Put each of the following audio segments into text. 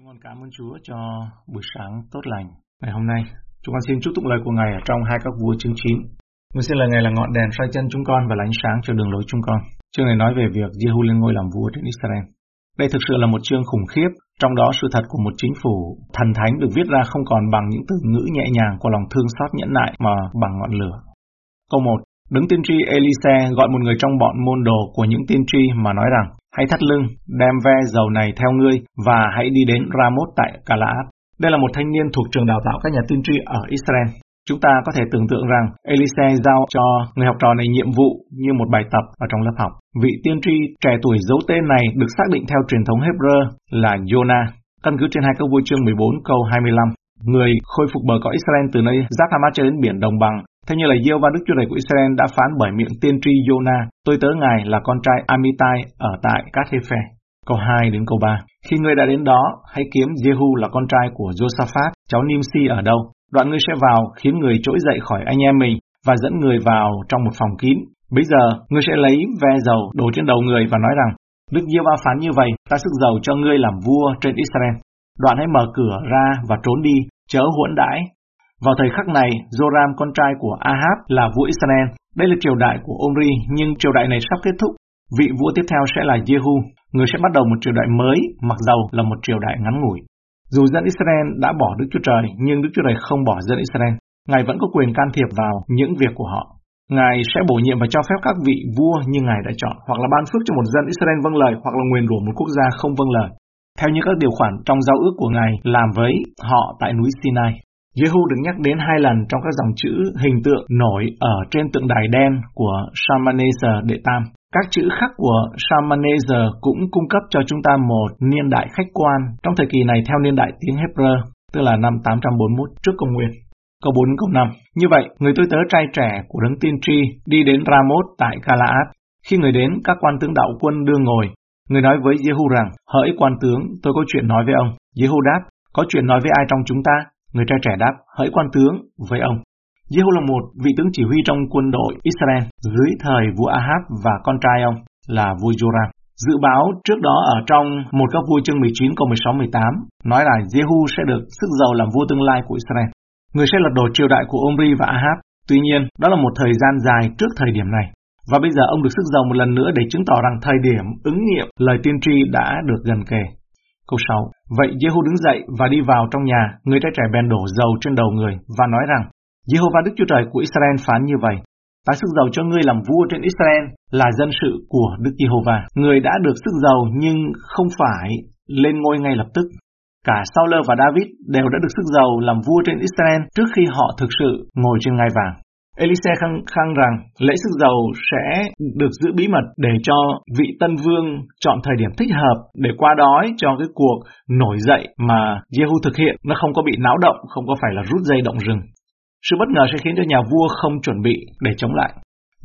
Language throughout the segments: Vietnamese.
Chúng con cảm ơn Chúa cho buổi sáng tốt lành ngày hôm nay. Chúng con xin chúc tụng lời của Ngài ở trong 2 Các Vua chương 9. Nguyện xin lời Ngài là ngọn đèn soi chân chúng con và là ánh sáng cho đường lối chúng con. Chương này nói về việc Giê-hu lên ngôi làm vua trên Israel. Đây thực sự là một chương khủng khiếp, trong đó sự thật của một chính phủ thần thánh được viết ra không còn bằng những từ ngữ nhẹ nhàng của lòng thương xót nhẫn nại mà bằng ngọn lửa. Câu 1, đấng tiên tri Elyse gọi một người trong bọn môn đồ của những tiên tri mà nói rằng: hãy thắt lưng, đem ve dầu này theo ngươi và hãy đi đến Ramoth tại Calat. Đây là một thanh niên thuộc trường đào tạo các nhà tiên tri ở Israel. Chúng ta có thể tưởng tượng rằng Elyse giao cho người học trò này nhiệm vụ như một bài tập ở trong lớp học. Vị tiên tri trẻ tuổi giấu tên này được xác định theo truyền thống Hebrew là Yona, căn cứ trên 2 Các Vua chương 14 câu 25. Người khôi phục bờ cõi Israel từ nơi giáp Hamas cho đến biển Đồng Bằng. Thế như là Giê-hô-va Đức Chúa Trời của Israel đã phán bởi miệng tiên tri Jona, tôi tớ ngài là con trai A-mi-tai ở tại Cát-hê-phê. Câu 2 đến câu 3. Khi ngươi đã đến đó, hãy kiếm Giê-hu là con trai của Giô-sa-phát, cháu Nim-si ở đâu. Đoạn ngươi sẽ vào khiến người trỗi dậy khỏi anh em mình và dẫn người vào trong một phòng kín. Bây giờ, ngươi sẽ lấy ve dầu đổ trên đầu người và nói rằng: Đức Giê-hô-va phán như vậy, ta sức dầu cho ngươi làm vua trên Israel. Đoạn hãy mở cửa ra và trốn đi, chớ hỗn đãi. Vào thời khắc này, Joram con trai của Ahab là vua Israel. Đây là triều đại của Omri, nhưng triều đại này sắp kết thúc. Vị vua tiếp theo sẽ là Giê-hu, người sẽ bắt đầu một triều đại mới, mặc dầu là một triều đại ngắn ngủi. Dù dân Israel đã bỏ Đức Chúa Trời, nhưng Đức Chúa Trời không bỏ dân Israel. Ngài vẫn có quyền can thiệp vào những việc của họ. Ngài sẽ bổ nhiệm và cho phép các vị vua như Ngài đã chọn, hoặc là ban phước cho một dân Israel vâng lời, hoặc là nguyền rủa một quốc gia không vâng lời, theo như các điều khoản trong giao ước của Ngài làm với họ tại núi Sinai. Giê-hu được nhắc đến 2 lần trong các dòng chữ hình tượng nổi ở trên tượng đài đen của Shalmaneser đệ tam. Các chữ khác của Shalmaneser cũng cung cấp cho chúng ta một niên đại khách quan trong thời kỳ này theo niên đại tiếng Hebrew, tức là năm 841 trước công nguyên. Câu 4 câu 5. Như vậy, người tôi tớ trai trẻ của đấng tiên tri đi đến Ramoth tại Galaad. Khi người đến, các quan tướng đạo quân đưa ngồi. Người nói với Giê-hu rằng: hỡi quan tướng, tôi có chuyện nói với ông. Giê-hu đáp: có chuyện nói với ai trong chúng ta? Người trai trẻ đáp: hỡi quan tướng, với ông. Giê-hu là một vị tướng chỉ huy trong quân đội Israel dưới thời vua Ahab và con trai ông là vua Joram. Dự báo trước đó ở trong 1 Các Vua chương 19 câu 16-18 nói là Giê-hu sẽ được sức dầu làm vua tương lai của Israel. Người sẽ lật đổ triều đại của Omri và Ahab. Tuy nhiên, đó là một thời gian dài trước thời điểm này. Và bây giờ ông được sức dầu một lần nữa để chứng tỏ rằng thời điểm ứng nghiệm lời tiên tri đã được gần kề. Câu 6. Vậy Giê-hu đứng dậy và đi vào trong nhà, người trai trẻ bèn đổ dầu trên đầu người và nói rằng: Giê-hô-va Đức Chúa Trời của Israel phán như vậy, ta sức dầu cho ngươi làm vua trên Israel là dân sự của Đức Giê-hô-va. Người đã được sức dầu nhưng không phải lên ngôi ngay lập tức. Cả Saul và David đều đã được sức dầu làm vua trên Israel trước khi họ thực sự ngồi trên ngai vàng. Elyse khăng rằng lễ sức dầu sẽ được giữ bí mật để cho vị tân vương chọn thời điểm thích hợp để qua đó cho cái cuộc nổi dậy mà Giê-hu thực hiện nó không có bị náo động, không có phải là rút dây động rừng. Sự bất ngờ sẽ khiến cho nhà vua không chuẩn bị để chống lại.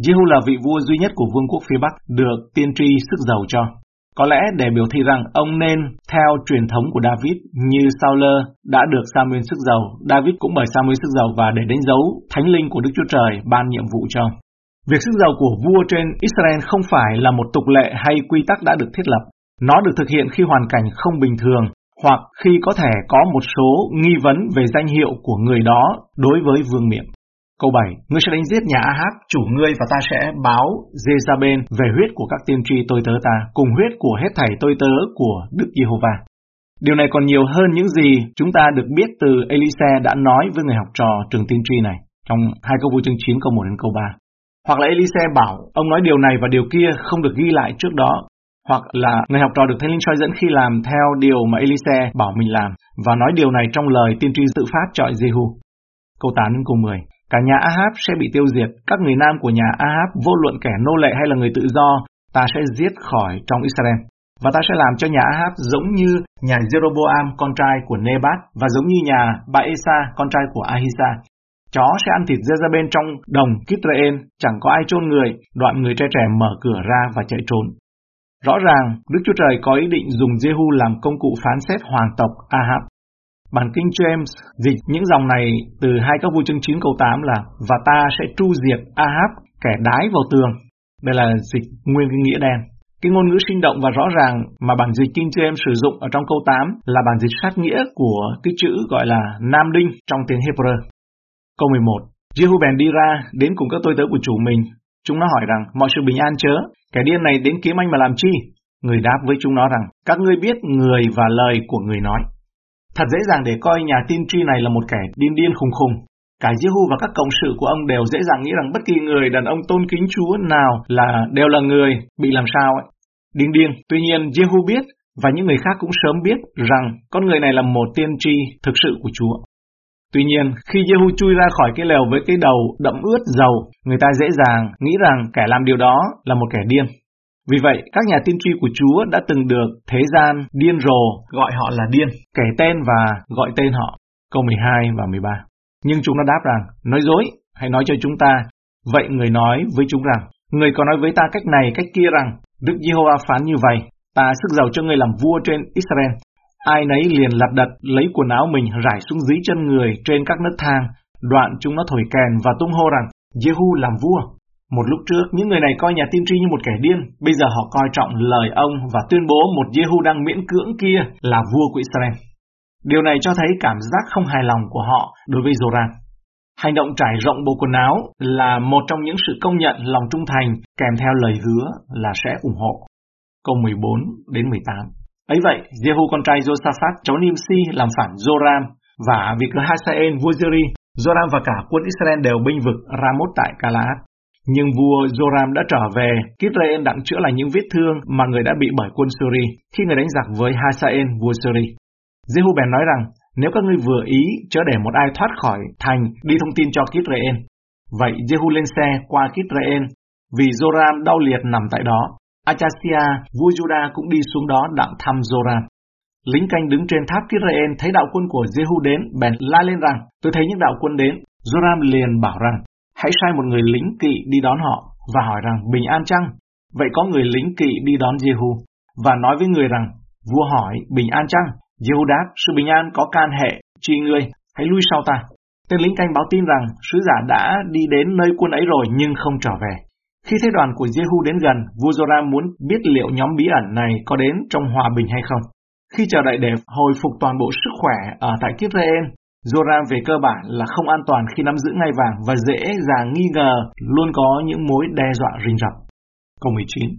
Giê-hu là vị vua duy nhất của vương quốc phía Bắc được tiên tri sức dầu cho. Có lẽ để biểu thị rằng ông nên theo truyền thống của David, như Saul đã được Samuel sức dầu, David cũng bởi Samuel sức dầu, và để đánh dấu thánh linh của Đức Chúa Trời ban nhiệm vụ cho. Việc sức dầu của vua trên Israel không phải là một tục lệ hay quy tắc đã được thiết lập. Nó được thực hiện khi hoàn cảnh không bình thường hoặc khi có thể có một số nghi vấn về danh hiệu của người đó đối với vương miện. Câu 7. Ngươi sẽ đánh giết nhà Ahab, chủ ngươi, và ta sẽ báo Jezabên về huyết của các tiên tri tôi tớ ta, cùng huyết của hết thảy tôi tớ của Đức Giê-hô-va. Điều này còn nhiều hơn những gì chúng ta được biết từ Elyse đã nói với người học trò trường tiên tri này trong 2 Các Vua chương 9 câu 1 đến câu 3. Hoặc là Elyse bảo ông nói điều này và điều kia không được ghi lại trước đó, hoặc là người học trò được Thánh Linh soi dẫn khi làm theo điều mà Elyse bảo mình làm và nói điều này trong lời tiên tri tự phát chọi Giê-hu. Câu 8 đến câu 10. Cả nhà Ahab sẽ bị tiêu diệt, các người nam của nhà Ahab vô luận kẻ nô lệ hay là người tự do, ta sẽ giết khỏi trong Israel. Và ta sẽ làm cho nhà Ahab giống như nhà Jeroboam con trai của Nebat và giống như nhà Baesa con trai của Ahijah. Chó sẽ ăn thịt Jezeben trong đồng Kittrein, chẳng có ai chôn người, đoạn người trai trẻ mở cửa ra và chạy trốn. Rõ ràng, Đức Chúa Trời có ý định dùng Giê-hu làm công cụ phán xét hoàng tộc Ahab. Bản King James dịch những dòng này từ 2 Các Vua chương 9 câu 8 là: và ta sẽ tru diệt Ahab, kẻ đái vào tường. Đây là dịch nguyên cái nghĩa đen. Cái ngôn ngữ sinh động và rõ ràng mà bản dịch King James sử dụng ở trong câu 8 là bản dịch sát nghĩa của cái chữ gọi là Nam Đinh trong tiếng Hebrew. Câu 11. Giê-hu bèn đi ra, đến cùng các tôi tớ của chủ mình. Chúng nó hỏi rằng, mọi sự bình an chớ, kẻ điên này đến kiếm anh mà làm chi? Người đáp với chúng nó rằng, các ngươi biết người và lời của người nói. Thật dễ dàng để coi nhà tiên tri này là một kẻ điên khùng khùng. Cả Giê-hu và các cộng sự của ông đều dễ dàng nghĩ rằng bất kỳ người đàn ông tôn kính Chúa nào đều là người bị làm sao ấy. Điên. Tuy nhiên Giê-hu biết, và những người khác cũng sớm biết rằng con người này là một tiên tri thực sự của Chúa. Tuy nhiên, khi Giê-hu chui ra khỏi cái lều với cái đầu đẫm ướt dầu, người ta dễ dàng nghĩ rằng kẻ làm điều đó là một kẻ điên. Vì vậy, các nhà tiên tri của Chúa đã từng được thế gian điên rồ gọi họ là điên, kể tên và gọi tên họ. Câu 12 và 13. Nhưng chúng nó đáp rằng, nói dối, hãy nói cho chúng ta. Vậy người nói với chúng rằng, người có nói với ta cách này cách kia rằng, Đức Giê-hô-va phán như vậy, ta sức giàu cho người làm vua trên Israel. Ai nấy liền lật đật lấy quần áo mình rải xuống dưới chân người trên các nấc thang, đoạn chúng nó thổi kèn và tung hô rằng, Giê-hu làm vua. Một lúc trước, những người này coi nhà tiên tri như một kẻ điên, bây giờ họ coi trọng lời ông và tuyên bố một Giê-hu đang miễn cưỡng kia là vua của Israel. Điều này cho thấy cảm giác không hài lòng của họ đối với Joram. Hành động trải rộng bộ quần áo là một trong những sự công nhận lòng trung thành kèm theo lời hứa là sẽ ủng hộ. Câu 14 đến 18. Ấy vậy, Giê-hu con trai Giô-sa-phát cháu Nim-si làm phản Joram và vì cứ Hasael vua Syria, Joram và cả quân Israel đều binh vực Ramoth tại Calat. Nhưng vua Joram đã trở về Kittrein đặng chữa lành những vết thương mà người đã bị bởi quân Syria khi người đánh giặc với Hasael vua Syria. Giê-hu bèn nói rằng, nếu các ngươi vừa ý, chớ để một ai thoát khỏi thành, đi thông tin cho Kidraine. Vậy Giê-hu lên xe qua Kidraine, vì Joram đau liệt nằm tại đó. Achaziah, vua Giu-đa cũng đi xuống đó đặng thăm Joram. Lính canh đứng trên tháp Kidraine thấy đạo quân của Giê-hu đến, bèn la lên rằng, tôi thấy những đạo quân đến. Joram liền bảo rằng, hãy sai một người lính kỵ đi đón họ, và hỏi rằng, bình an chăng? Vậy có người lính kỵ đi đón Giê-hu, và nói với người rằng, vua hỏi, bình an chăng? Giê-hu đáp, sự bình an có can hệ, chi ngươi, hãy lui sau ta. Tên lính canh báo tin rằng, sứ giả đã đi đến nơi quân ấy rồi nhưng không trở về. Khi thấy đoàn của Giê-hu đến gần, vua Joram muốn biết liệu nhóm bí ẩn này có đến trong hòa bình hay không. Khi chờ đợi để hồi phục toàn bộ sức khỏe ở tại Kidraine, Joram về cơ bản là không an toàn khi nắm giữ ngai vàng và dễ dàng nghi ngờ luôn có những mối đe dọa rình rập. Câu 19.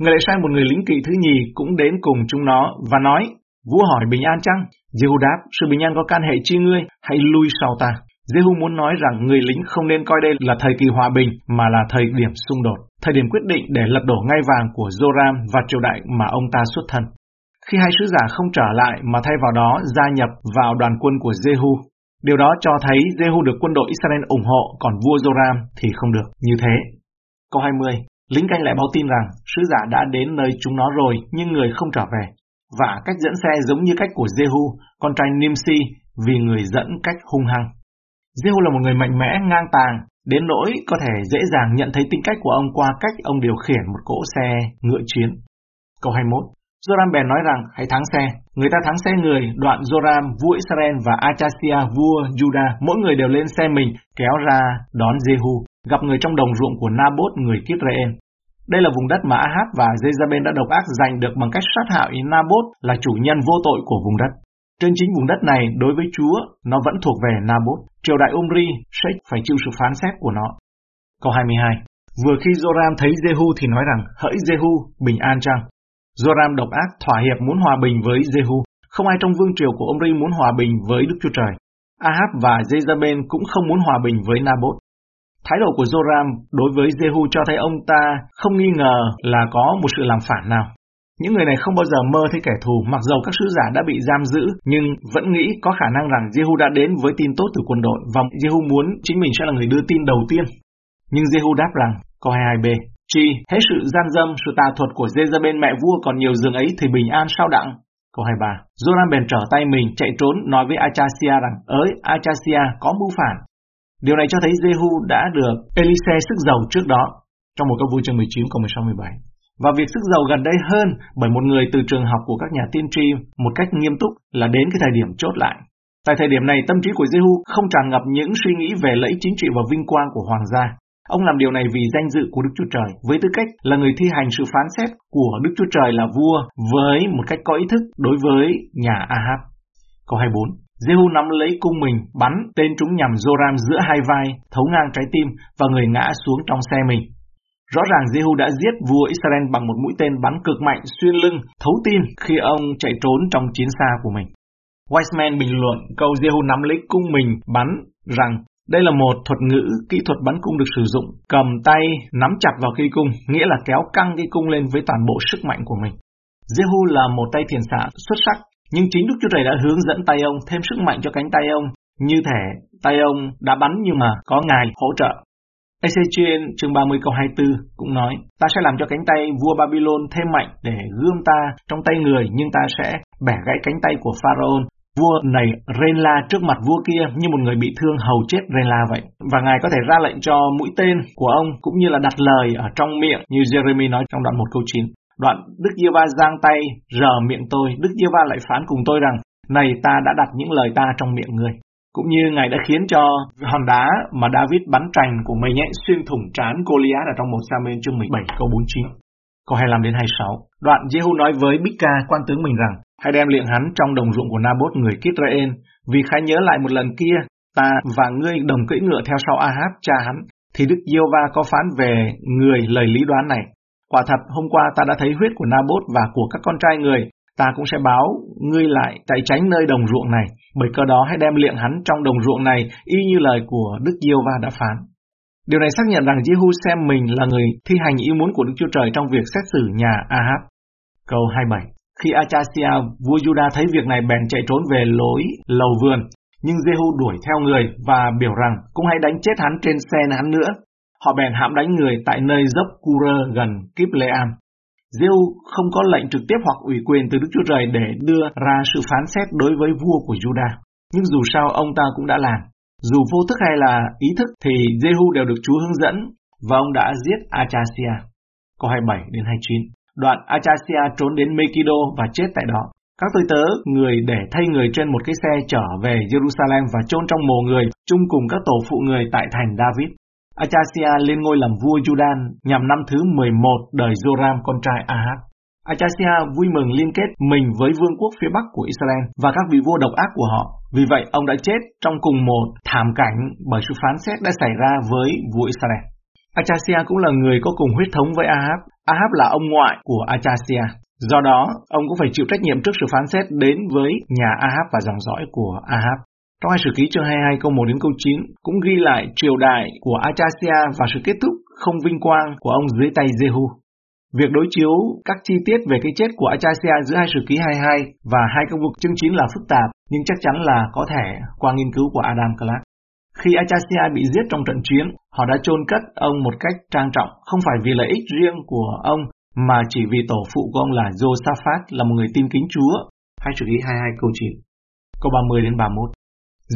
Người lại sai một người lính kỵ thứ nhì cũng đến cùng chúng nó và nói, vua hỏi bình an chăng? Giê-hu đáp, sự bình an có can hệ chi ngươi, hãy lui sau ta. Giê-hu muốn nói rằng người lính không nên coi đây là thời kỳ hòa bình mà là thời điểm xung đột, thời điểm quyết định để lật đổ ngai vàng của Joram và triều đại mà ông ta xuất thân. Khi hai sứ giả không trở lại mà thay vào đó gia nhập vào đoàn quân của Giê-hu, điều đó cho thấy Giê-hu được quân đội Israel ủng hộ, còn vua Joram thì không được như thế. Câu 20. Lính canh lại báo tin rằng sứ giả đã đến nơi chúng nó rồi nhưng người không trở về. Và cách dẫn xe giống như cách của Giê-hu, con trai Nim-si, vì người dẫn cách hung hăng. Giê-hu là một người mạnh mẽ, ngang tàng, đến nỗi có thể dễ dàng nhận thấy tính cách của ông qua cách ông điều khiển một cỗ xe ngựa chiến. Câu 21. Joram bèn nói rằng, hãy thắng xe. Người ta thắng xe người, đoạn Joram, vua Israel và Achaziah, vua Giu-đa, mỗi người đều lên xe mình, kéo ra đón Giê-hu, gặp người trong đồng ruộng của Nabot người Kidraine. Đây là vùng đất mà Ahab và Jezeben đã độc ác giành được bằng cách sát hại Nabot là chủ nhân vô tội của vùng đất. Trên chính vùng đất này, đối với Chúa, nó vẫn thuộc về Nabot. Triều đại Omri sẽ phải chịu sự phán xét của nó. Câu 22. Vừa khi Joram thấy Giê-hu thì nói rằng, hỡi Giê-hu, bình an chăng? Joram độc ác thỏa hiệp muốn hòa bình với Giê-hu. Không ai trong vương triều của Omri muốn hòa bình với Đức Chúa Trời. Ahab và Jezeben cũng không muốn hòa bình với Nabot. Thái độ của Joram đối với Giê-hu cho thấy ông ta không nghi ngờ là có một sự làm phản nào. Những người này không bao giờ mơ thấy kẻ thù, mặc dầu các sứ giả đã bị giam giữ, nhưng vẫn nghĩ có khả năng rằng Giê-hu đã đến với tin tốt từ quân đội và Giê-hu muốn chính mình sẽ là người đưa tin đầu tiên. Nhưng Giê-hu đáp rằng, câu 22b, chi hết sự gian dâm, sự tà thuật của Jezeben mẹ vua còn nhiều giường ấy thì bình an sao đặng? Câu 23, Joram bèn trở tay mình chạy trốn, nói với Achaziah rằng, ới Achaziah có mưu phản. Điều này cho thấy Giê-hu đã được Elyse sức giàu trước đó, trong một câu vua chương 19 câu 16-17. Và việc sức giàu gần đây hơn bởi một người từ trường học của các nhà tiên tri một cách nghiêm túc là đến cái thời điểm chốt lại. Tại thời điểm này, tâm trí của Giê-hu không tràn ngập những suy nghĩ về lợi ích chính trị và vinh quang của hoàng gia. Ông làm điều này vì danh dự của Đức Chúa Trời, với tư cách là người thi hành sự phán xét của Đức Chúa Trời là vua với một cách có ý thức đối với nhà Ahab. Câu 24. Giê-hu nắm lấy cung mình, bắn, tên trúng nhằm Joram giữa hai vai, thấu ngang trái tim và người ngã xuống trong xe mình. Rõ ràng Giê-hu đã giết vua Israel bằng một mũi tên bắn cực mạnh xuyên lưng, thấu tim khi ông chạy trốn trong chiến xa của mình. Wiseman bình luận câu Giê-hu nắm lấy cung mình bắn rằng đây là một thuật ngữ kỹ thuật bắn cung được sử dụng, cầm tay nắm chặt vào cây cung, nghĩa là kéo căng cây cung lên với toàn bộ sức mạnh của mình. Giê-hu là một tay thiền xạ xuất sắc, nhưng chính Đức Chúa Trời đã hướng dẫn tay ông, thêm sức mạnh cho cánh tay ông, như thể tay ông đã bắn nhưng mà có Ngài hỗ trợ. Ê-sai chương 30 câu 24 cũng nói, ta sẽ làm cho cánh tay vua Ba-by-lôn thêm mạnh để gươm ta trong tay người, nhưng ta sẽ bẻ gãy cánh tay của Pharaoh, vua này Rên-la trước mặt vua kia như một người bị thương hầu chết Rên-la vậy. Và Ngài có thể ra lệnh cho mũi tên của ông cũng như là đặt lời ở trong miệng như Giê-rê-mi nói trong đoạn 1 câu 9. Đoạn Đức Giê-va giang tay rờ miệng tôi, Đức Giê-va lại phán cùng tôi rằng, này ta đã đặt những lời ta trong miệng ngươi. Cũng như Ngài đã khiến cho hòn đá mà David bắn trành của mình xuyên thủng trán Goliath ở trong 1 Samuel chương 17 câu 49. Câu 25 đến 26. Đoạn Giê-hu nói với Bích-ca quan tướng mình rằng, hãy đem liệng hắn trong đồng ruộng của Nabot người Kittrein, vì khá nhớ lại một lần kia, ta và ngươi đồng cưỡi ngựa theo sau Ahab cha hắn, thì Đức Giê-hô-va có phán về người lời lý đoán này. Quả thật hôm qua ta đã thấy huyết của Nabot và của các con trai người, ta cũng sẽ báo ngươi lại tại tránh nơi đồng ruộng này, bởi cơ đó hãy đem liệng hắn trong đồng ruộng này, y như lời của Đức Giê-hô-va đã phán. Điều này xác nhận rằng Giê-hu xem mình là người thi hành ý muốn của Đức Chúa Trời trong việc xét xử nhà Ahab. Câu 27. Khi Achaziah vua Giu-đa thấy việc này bèn chạy trốn về lối lầu vườn, nhưng Giê-hu đuổi theo người và biểu rằng cũng hãy đánh chết hắn trên xe hắn nữa. Họ bèn hãm đánh người tại nơi dốc Cu-rơ gần Kíp-lê-am. Giê-hu không có lệnh trực tiếp hoặc ủy quyền từ Đức Chúa Trời để đưa ra sự phán xét đối với vua của Giu-đa, nhưng dù sao ông ta cũng đã làm. Dù vô thức hay là ý thức thì Giê-hu đều được Chúa hướng dẫn và ông đã giết Achaziah. Câu 27 đến 29. Đoạn Achaziah trốn đến Megiddo và chết tại đó. Các tôi tớ người để thay người trên một cái xe trở về Jerusalem và chôn trong mồ người chung cùng các tổ phụ người tại thành David. Achaziah lên ngôi làm vua Judah nhằm năm thứ 11 đời Joram con trai Ahab. Achaziah vui mừng liên kết mình với vương quốc phía bắc của Israel và các vị vua độc ác của họ. Vì vậy ông đã chết trong cùng một thảm cảnh bởi sự phán xét đã xảy ra với vua Israel. Achaziah cũng là người có cùng huyết thống với Ahab. Ahab là ông ngoại của Achaziah. Do đó, ông cũng phải chịu trách nhiệm trước sự phán xét đến với nhà Ahab và dòng dõi của Ahab. Trong Hai Sử Ký chương 22 câu 1 đến câu 9 cũng ghi lại triều đại của Achaziah và sự kết thúc không vinh quang của ông dưới tay Giê-hu. Việc đối chiếu các chi tiết về cái chết của Achaziah giữa Hai Sử Ký 22 và hai công vụ chương 9 là phức tạp, nhưng chắc chắn là có thể qua nghiên cứu của Adam Calat. Khi Achaziah bị giết trong trận chiến, họ đã chôn cất ông một cách trang trọng, không phải vì lợi ích riêng của ông, mà chỉ vì tổ phụ của ông là Giô-sa-phát là một người tin kính Chúa. Hai Sử Ký 22 câu 9. Câu 30 đến 31.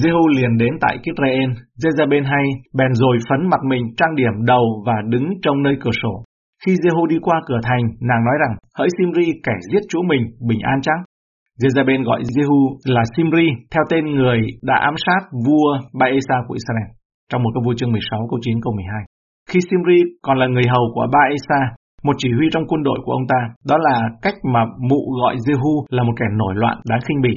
Giê-hu liền đến tại Kidraine, Jezeben hay, bèn rồi phấn mặt mình, trang điểm đầu và đứng trong nơi cửa sổ. Khi Giê-hu đi qua cửa thành, nàng nói rằng, hỡi Simri kẻ giết chúa mình, bình an chăng? Jezeben gọi Giê-hu là Simri, theo tên người đã ám sát vua Baesa của Israel, trong một câu vua chương 16 câu 9 câu 12. Khi Simri còn là người hầu của Baesa, một chỉ huy trong quân đội của ông ta, đó là cách mà mụ gọi Giê-hu là một kẻ nổi loạn đáng khinh bỉ.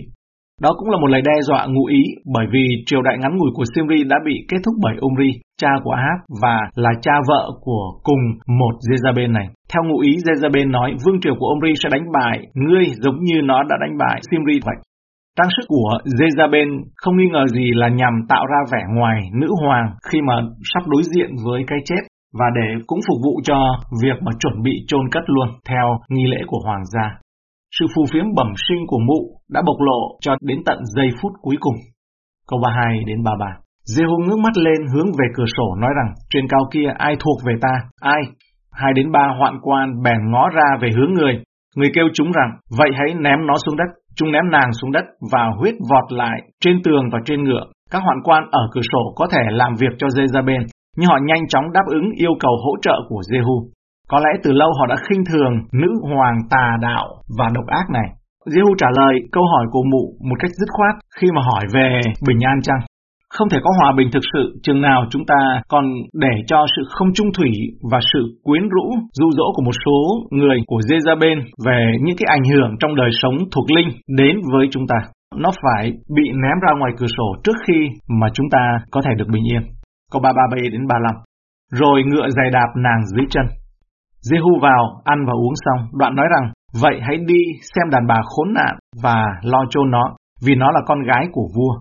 Đó cũng là một lời đe dọa ngụ ý, bởi vì triều đại ngắn ngủi của Simri đã bị kết thúc bởi Omri, cha của Ahab và là cha vợ của cùng một Jezabên này. Theo ngụ ý, Jezabên nói vương triều của Omri sẽ đánh bại ngươi giống như nó đã đánh bại Simri vậy. Trang sức của Jezabên không nghi ngờ gì là nhằm tạo ra vẻ ngoài nữ hoàng khi mà sắp đối diện với cái chết, và để cũng phục vụ cho việc mà chuẩn bị chôn cất luôn theo nghi lễ của hoàng gia. Sự phù phiếm bẩm sinh của mụ đã bộc lộ cho đến tận giây phút cuối cùng. Câu 32 đến 33. Giê-hu ngước mắt lên hướng về cửa sổ nói rằng, trên cao kia ai thuộc về ta, ai? 2 đến 3 hoạn quan bèn ngó ra về hướng người. Người kêu chúng rằng, vậy hãy ném nó xuống đất. Chúng ném nàng xuống đất và huyết vọt lại trên tường và trên ngựa. Các hoạn quan ở cửa sổ có thể làm việc cho Jezabên, nhưng họ nhanh chóng đáp ứng yêu cầu hỗ trợ của Giê-hu. Có lẽ từ lâu họ đã khinh thường nữ hoàng tà đạo và độc ác này. Giê-hu trả lời câu hỏi của mụ một cách dứt khoát khi mà hỏi về bình an chăng. Không thể có hòa bình thực sự chừng nào chúng ta còn để cho sự không trung thủy và sự quyến rũ, dụ dỗ của một số người của Jezeben về những cái ảnh hưởng trong đời sống thuộc linh đến với chúng ta. Nó phải bị ném ra ngoài cửa sổ trước khi mà chúng ta có thể được bình yên. Câu 33-37 đến 35. Rồi ngựa giày đạp nàng dưới chân. Giê-hu vào, ăn và uống xong, đoạn nói rằng, vậy hãy đi xem đàn bà khốn nạn và lo chôn nó, vì nó là con gái của vua.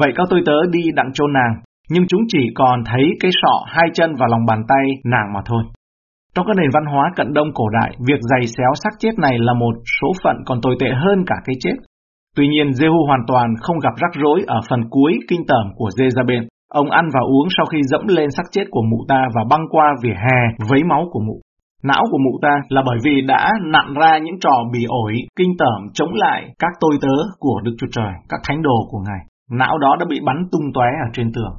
Vậy các tôi tớ đi đặng chôn nàng, nhưng chúng chỉ còn thấy cái sọ, hai chân và lòng bàn tay nàng mà thôi. Trong các nền văn hóa cận đông cổ đại, việc giày xéo xác chết này là một số phận còn tồi tệ hơn cả cái chết. Tuy nhiên, Giê-hu hoàn toàn không gặp rắc rối ở phần cuối kinh tởm của Jezabên. Ông ăn và uống sau khi dẫm lên xác chết của mụ ta và băng qua vỉa hè với máu của mụ. Não của mụ ta là bởi vì đã nặn ra những trò bỉ ổi, kinh tởm chống lại các tôi tớ của Đức Chúa Trời, các thánh đồ của Ngài. Não đó đã bị bắn tung tóe ở trên tường.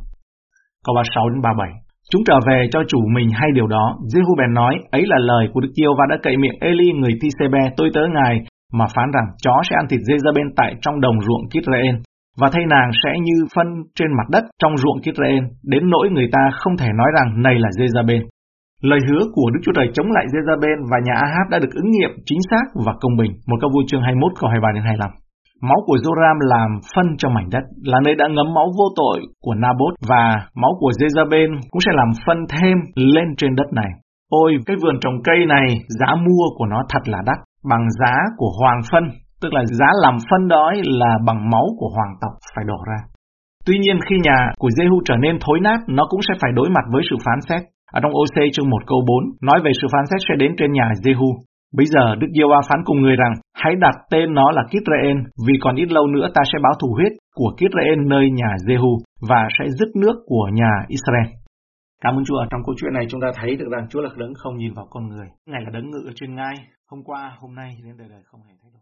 Câu 36 đến 37. Chúng trở về cho chủ mình hay điều đó. Giê-hu bèn nói, ấy là lời của Đức Giê-hô-va đã cậy miệng Ê-li người Ti-sê-be, tôi tớ Ngài, mà phán rằng chó sẽ ăn thịt Jezeben tại trong đồng ruộng Kittrein, và thây nàng sẽ như phân trên mặt đất trong ruộng Kittrein, đến nỗi người ta không thể nói rằng này là Jezeben. Lời hứa của Đức Chúa Trời chống lại Jezeben và nhà Ahab đã được ứng nghiệm chính xác và công bình. Một Câu Vua chương 21 câu 23 đến 25. Máu của Joram làm phân cho mảnh đất, là nơi đã ngấm máu vô tội của Nabot, và máu của Jezeben cũng sẽ làm phân thêm lên trên đất này. Ôi, cái vườn trồng cây này, giá mua của nó thật là đắt, bằng giá của hoàng phân, tức là giá làm phân đó là bằng máu của hoàng tộc phải đổ ra. Tuy nhiên, khi nhà của Giê-hu trở nên thối nát, nó cũng sẽ phải đối mặt với sự phán xét. Ở trong OC chương 1 câu 4 nói về sự phán xét sẽ đến trên nhà Giê-hu. Bây giờ Đức Giê-hô-va phán cùng người rằng, hãy đặt tên nó là Kittrein, vì còn ít lâu nữa ta sẽ báo thù huyết của Kittrein nơi nhà Giê-hu và sẽ dứt nước của nhà Israel. Cảm ơn Chúa, trong câu chuyện này chúng ta thấy được rằng Chúa là đấng không nhìn vào con người. Ngài là đấng ngự trên ngai, hôm qua, hôm nay, đến đời đời không hề thay đổi.